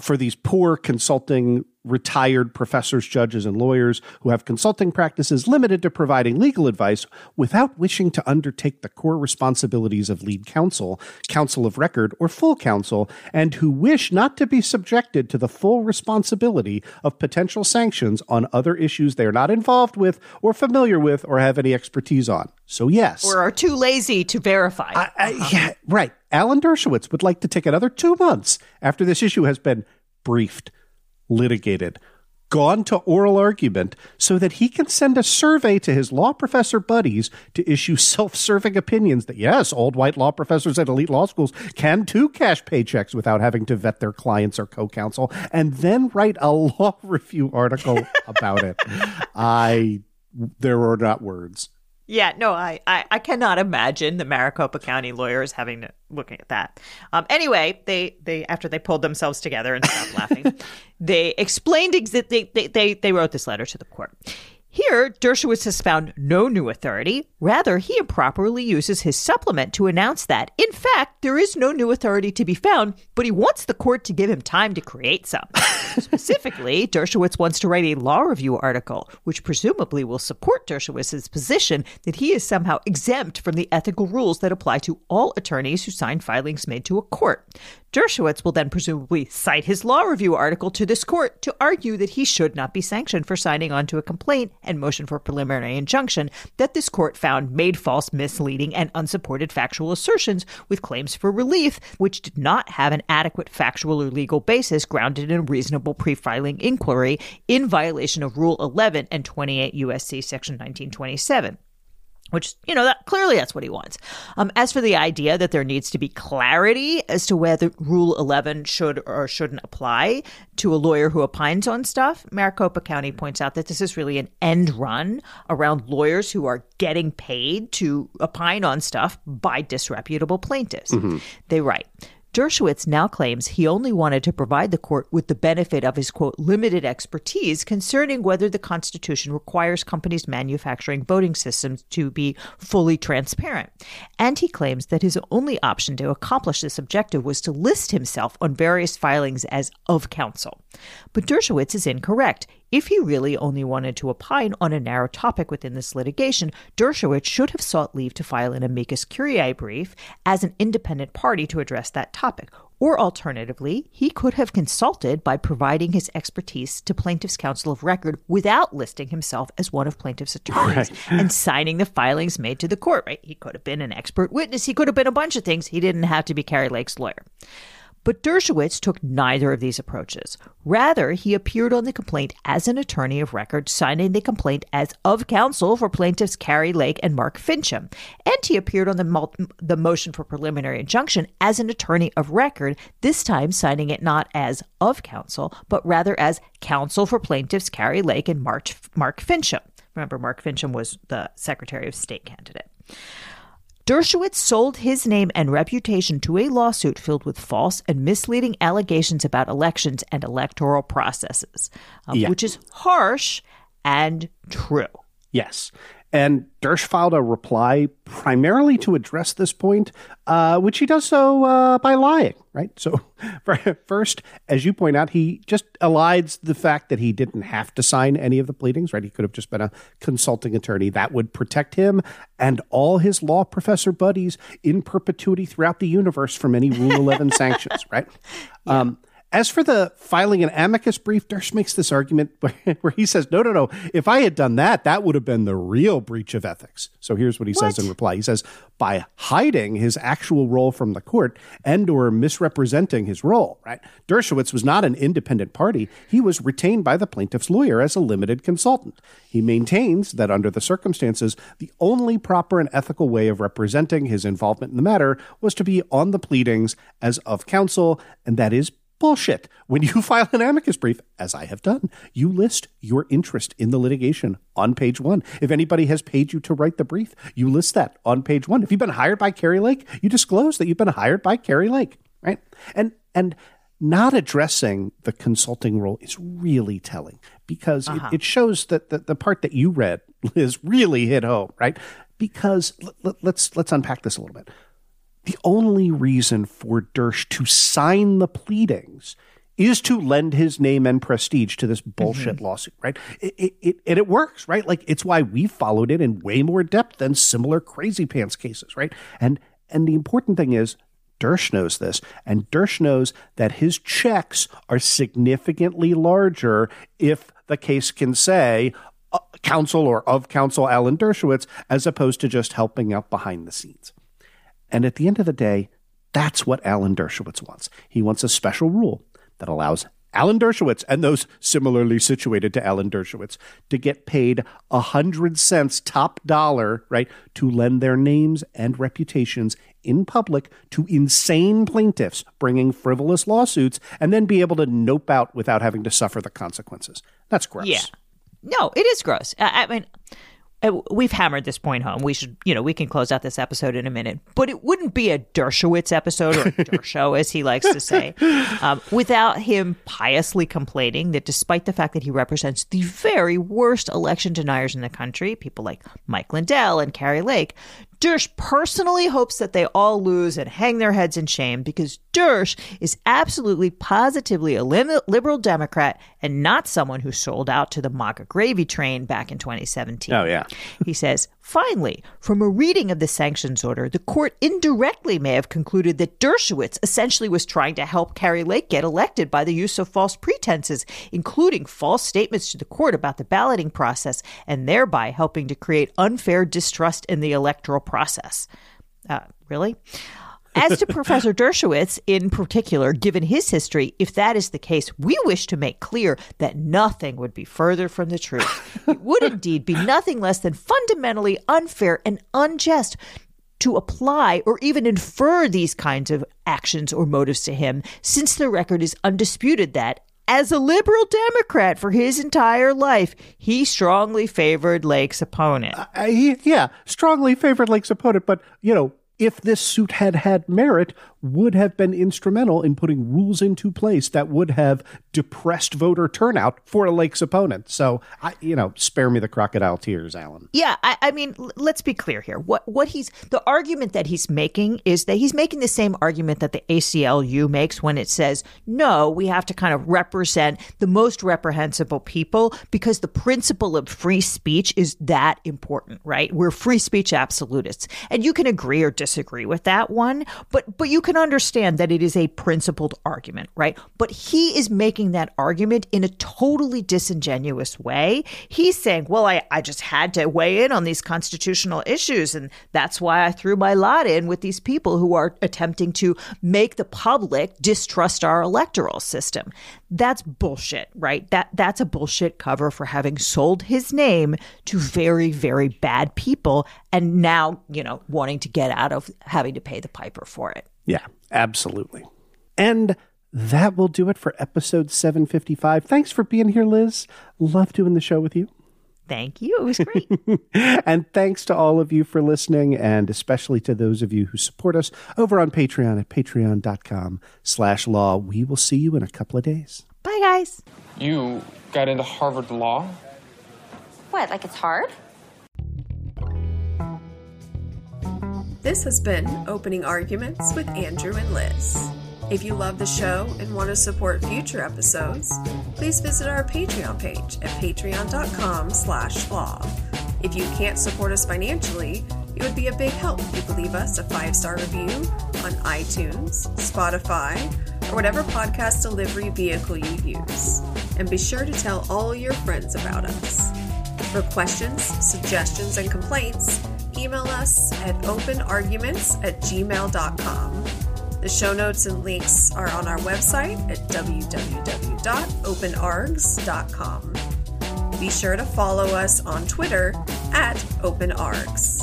for these poor consulting retired professors, judges, and lawyers who have consulting practices limited to providing legal advice without wishing to undertake the core responsibilities of lead counsel, counsel of record, or full counsel, and who wish not to be subjected to the full responsibility of potential sanctions on other issues they are not involved with or familiar with or have any expertise on. So yes. Or are too lazy to verify. Yeah, right. Alan Dershowitz would like to take another 2 months after this issue has been briefed, litigated, gone to oral argument, so that he can send a survey to his law professor buddies to issue self-serving opinions that, yes, old white law professors at elite law schools can too cash paychecks without having to vet their clients or co-counsel, and then write a law review article about it. There are not words. Yeah, no, I cannot imagine the Maricopa County lawyers having to looking at that. Anyway, they after they pulled themselves together and stopped laughing, they explained that they wrote this letter to the court. Here, Dershowitz has found no new authority. Rather, he improperly uses his supplement to announce that, in fact, there is no new authority to be found, but he wants the court to give him time to create some. Specifically, Dershowitz wants to write a law review article, which presumably will support Dershowitz's position that he is somehow exempt from the ethical rules that apply to all attorneys who sign filings made to a court. Dershowitz will then presumably cite his law review article to this court to argue that he should not be sanctioned for signing on to a complaint and motion for preliminary injunction that this court found made false, misleading, and unsupported factual assertions with claims for relief, which did not have an adequate factual or legal basis grounded in a reasonable pre-filing inquiry in violation of Rule 11 and 28 U.S.C. Section 1927. Which, you know, that, clearly that's what he wants. As for the idea that there needs to be clarity as to whether Rule 11 should or shouldn't apply to a lawyer who opines on stuff, Maricopa County points out that this is really an end run around lawyers who are getting paid to opine on stuff by disreputable plaintiffs. Mm-hmm. They write, Dershowitz now claims he only wanted to provide the court with the benefit of his, quote, limited expertise concerning whether the Constitution requires companies manufacturing voting systems to be fully transparent. And he claims that his only option to accomplish this objective was to list himself on various filings as of counsel. But Dershowitz is incorrect. If he really only wanted to opine on a narrow topic within this litigation, Dershowitz should have sought leave to file an amicus curiae brief as an independent party to address that topic. Or alternatively, he could have consulted by providing his expertise to plaintiff's counsel of record without listing himself as one of plaintiff's attorneys and signing the filings made to the court. Right? He could have been an expert witness. He could have been a bunch of things. He didn't have to be Kari Lake's lawyer. But Dershowitz took neither of these approaches. Rather, he appeared on the complaint as an attorney of record, signing the complaint as of counsel for plaintiffs Kari Lake and Mark Finchem. And he appeared on the motion for preliminary injunction as an attorney of record, this time signing it not as of counsel, but rather as counsel for plaintiffs Kari Lake and Mark Finchem. Remember, Mark Finchem was the Secretary of State candidate. Dershowitz sold his name and reputation to a lawsuit filled with false and misleading allegations about elections and electoral processes, which is harsh and true. Yes. And Dersh filed a reply primarily to address this point, which he does so by lying, right? So first, as you point out, he just elides the fact that he didn't have to sign any of the pleadings, right? He could have just been a consulting attorney. That would protect him and all his law professor buddies in perpetuity throughout the universe from any Rule 11 sanctions, right? Yeah. As for the filing an amicus brief, Dersh makes this argument where he says, no, if I had done that, that would have been the real breach of ethics. So here's what he says in reply. He says, by hiding his actual role from the court and or misrepresenting his role, right? Dershowitz was not an independent party. He was retained by the plaintiff's lawyer as a limited consultant. He maintains that under the circumstances, the only proper and ethical way of representing his involvement in the matter was to be on the pleadings as of counsel, and that is bullshit. When you file an amicus brief, as I have done, you list your interest in the litigation on page one. If anybody has paid you to write the brief, you list that on page one. If you've been hired by Kari Lake, you disclose that you've been hired by Kari Lake, right? And not addressing the consulting role is really telling because it shows that the part that you read, Liz, really hit home, right? Because let's unpack this a little bit. The only reason for Dersh to sign the pleadings is to lend his name and prestige to this bullshit lawsuit, right? It works, right? Like, it's why we followed it in way more depth than similar crazy pants cases, right? And the important thing is Dersh knows this, and Dersh knows that his checks are significantly larger if the case can say counsel or of counsel Alan Dershowitz, as opposed to just helping out behind the scenes. And at the end of the day, that's what Alan Dershowitz wants. He wants a special rule that allows Alan Dershowitz and those similarly situated to Alan Dershowitz to get paid 100 cents top dollar, right, to lend their names and reputations in public to insane plaintiffs bringing frivolous lawsuits and then be able to nope out without having to suffer the consequences. That's gross. Yeah. No, it is gross. I mean, we've hammered this point home. We should, we can close out this episode in a minute, but it wouldn't be a Dershowitz episode, or a Dershow, as he likes to say, without him piously complaining that despite the fact that he represents the very worst election deniers in the country, people like Mike Lindell and Kari Lake, Dersh personally hopes that they all lose and hang their heads in shame because Dersh is absolutely positively a liberal Democrat and not someone who sold out to the MAGA gravy train back in 2017. Oh, yeah. He says, finally, from a reading of the sanctions order, the court indirectly may have concluded that Dershowitz essentially was trying to help Kari Lake get elected by the use of false pretenses, including false statements to the court about the balloting process, and thereby helping to create unfair distrust in the electoral process. Really? As to Professor Dershowitz in particular, given his history, if that is the case, we wish to make clear that nothing would be further from the truth. It would indeed be nothing less than fundamentally unfair and unjust to apply or even infer these kinds of actions or motives to him, since the record is undisputed that, as a liberal Democrat for his entire life, he strongly favored Lake's opponent. Strongly favored Lake's opponent. But, you know, if this suit had had merit, would have been instrumental in putting rules into place that would have depressed voter turnout for Lake's opponent. So, spare me the crocodile tears, Alan. Yeah, I mean, let's be clear here. The argument that he's making is that he's making the same argument that the ACLU makes when it says, no, we have to kind of represent the most reprehensible people because the principle of free speech is that important, right? We're free speech absolutists. And you can agree or disagree with that one, but you can understand that it is a principled argument, right? But he is making that argument in a totally disingenuous way. He's saying, well, I just had to weigh in on these constitutional issues, and that's why I threw my lot in with these people who are attempting to make the public distrust our electoral system. That's bullshit, right? That's a bullshit cover for having sold his name to very, very bad people and now, wanting to get out of having to pay the piper for it. Yeah, absolutely. And that will do it for episode 755. Thanks for being here, Liz. Love doing the show with you. Thank you. It was great. And thanks to all of you for listening, and especially to those of you who support us over on Patreon at patreon.com/law. We will see you in a couple of days. Bye, guys. You got into Harvard Law? What, like it's hard? This has been Opening Arguments with Andrew and Liz. If you love the show and want to support future episodes, please visit our Patreon page at patreon.com/law. If you can't support us financially, it would be a big help if you could leave us a 5-star review on iTunes, Spotify, or whatever podcast delivery vehicle you use. And be sure to tell all your friends about us. For questions, suggestions, and complaints, email us at openarguments@gmail.com. The show notes and links are on our website at www.openargs.com. Be sure to follow us on Twitter at openargs.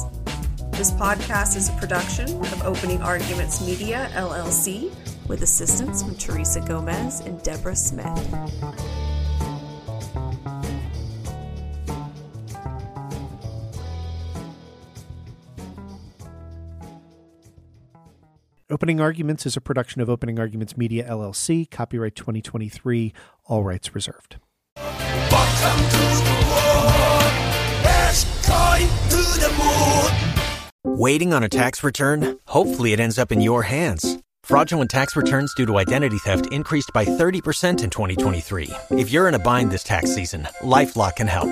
This podcast is a production of Opening Arguments Media, LLC, with assistance from Teresa Gomez and Deborah Smith. Opening Arguments is a production of Opening Arguments Media, LLC. Copyright 2023. All rights reserved. Waiting on a tax return? Hopefully it ends up in your hands. Fraudulent tax returns due to identity theft increased by 30% in 2023. If you're in a bind this tax season, LifeLock can help.